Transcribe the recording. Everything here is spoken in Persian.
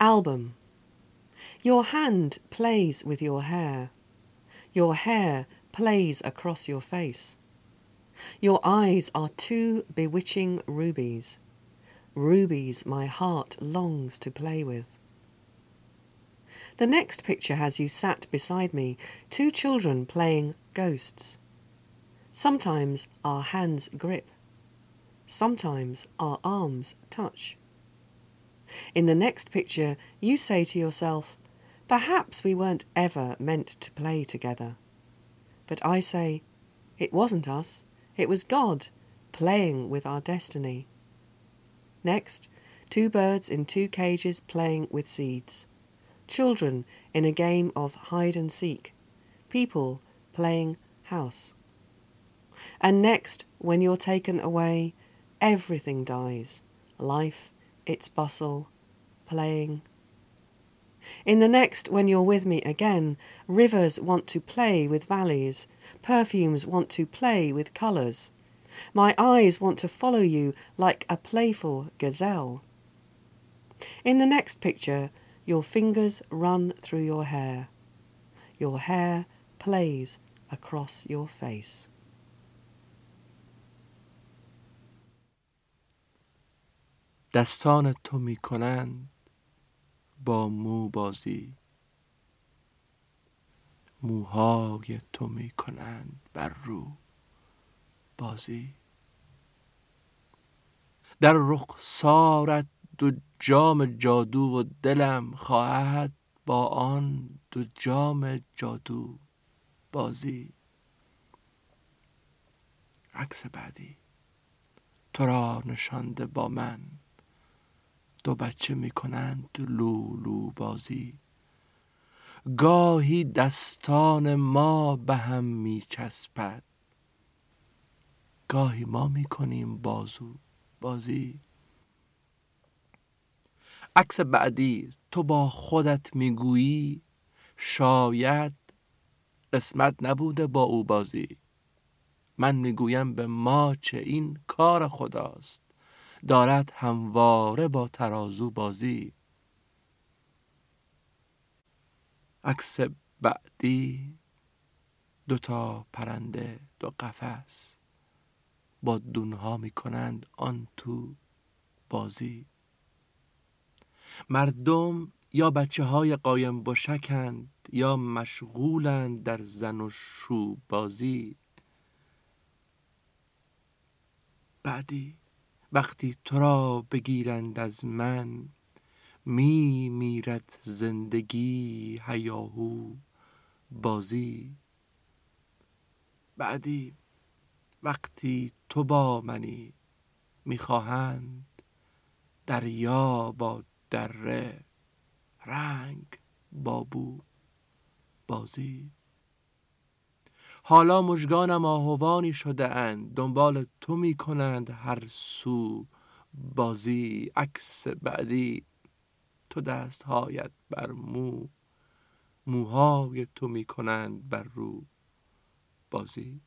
Album. Your hand plays with your hair. Your hair plays across your face. Your eyes are two bewitching rubies, rubies my heart longs to play with. The next picture has you sat beside me, two children playing ghosts. Sometimes our hands grip. Sometimes our arms touch. In the next picture, you say to yourself, perhaps we weren't ever meant to play together. But I say, it wasn't us, it was God playing with our destiny. Next, two birds in two cages playing with seeds. Children in a game of hide and seek. People playing house. And next, when you're taken away, everything dies. Life, its bustle, playing. In the next, when you're with me again, rivers want to play with valleys, perfumes want to play with colours. My eyes want to follow you like a playful gazelle. In the next picture, your fingers run through your hair. Your hair plays across your face. دستان تو می کنند با مو بازی، موهای تو می کنند بر رو بازی. در رخسارت دو جام جادو و دلم خواهد با آن دو جام جادو بازی. عکس بعدی تو را نشانده با من، دو بچه می کنند لولو بازی. گاهی دستان ما به هم می چسبد، گاهی ما می کنیم بازو بازی. عکس بعدی تو با خودت می گویی شاید قسمت نبوده با او بازی. من می گویم به ما چه، این کار خداست، دارد همواره با ترازو بازی. عکس بعدی دوتا پرنده دو قفس با دونها می کنند آن تو بازی. مردم یا بچه های قایم بشکند یا مشغولند در زن و شو بازی. بعدی وقتی تو را بگیرند از من، می میرد زندگی هیاهو بازی. بعدی وقتی تو با منی، می خواهند دریا با دره، رنگ بابو بازی. حالا مژگانم آهوانی شده اند، دنبال تو می کنند هر سو بازی. عکس بعدی تو دستهایت بر مو، موهای تو می کنند بر رو بازی.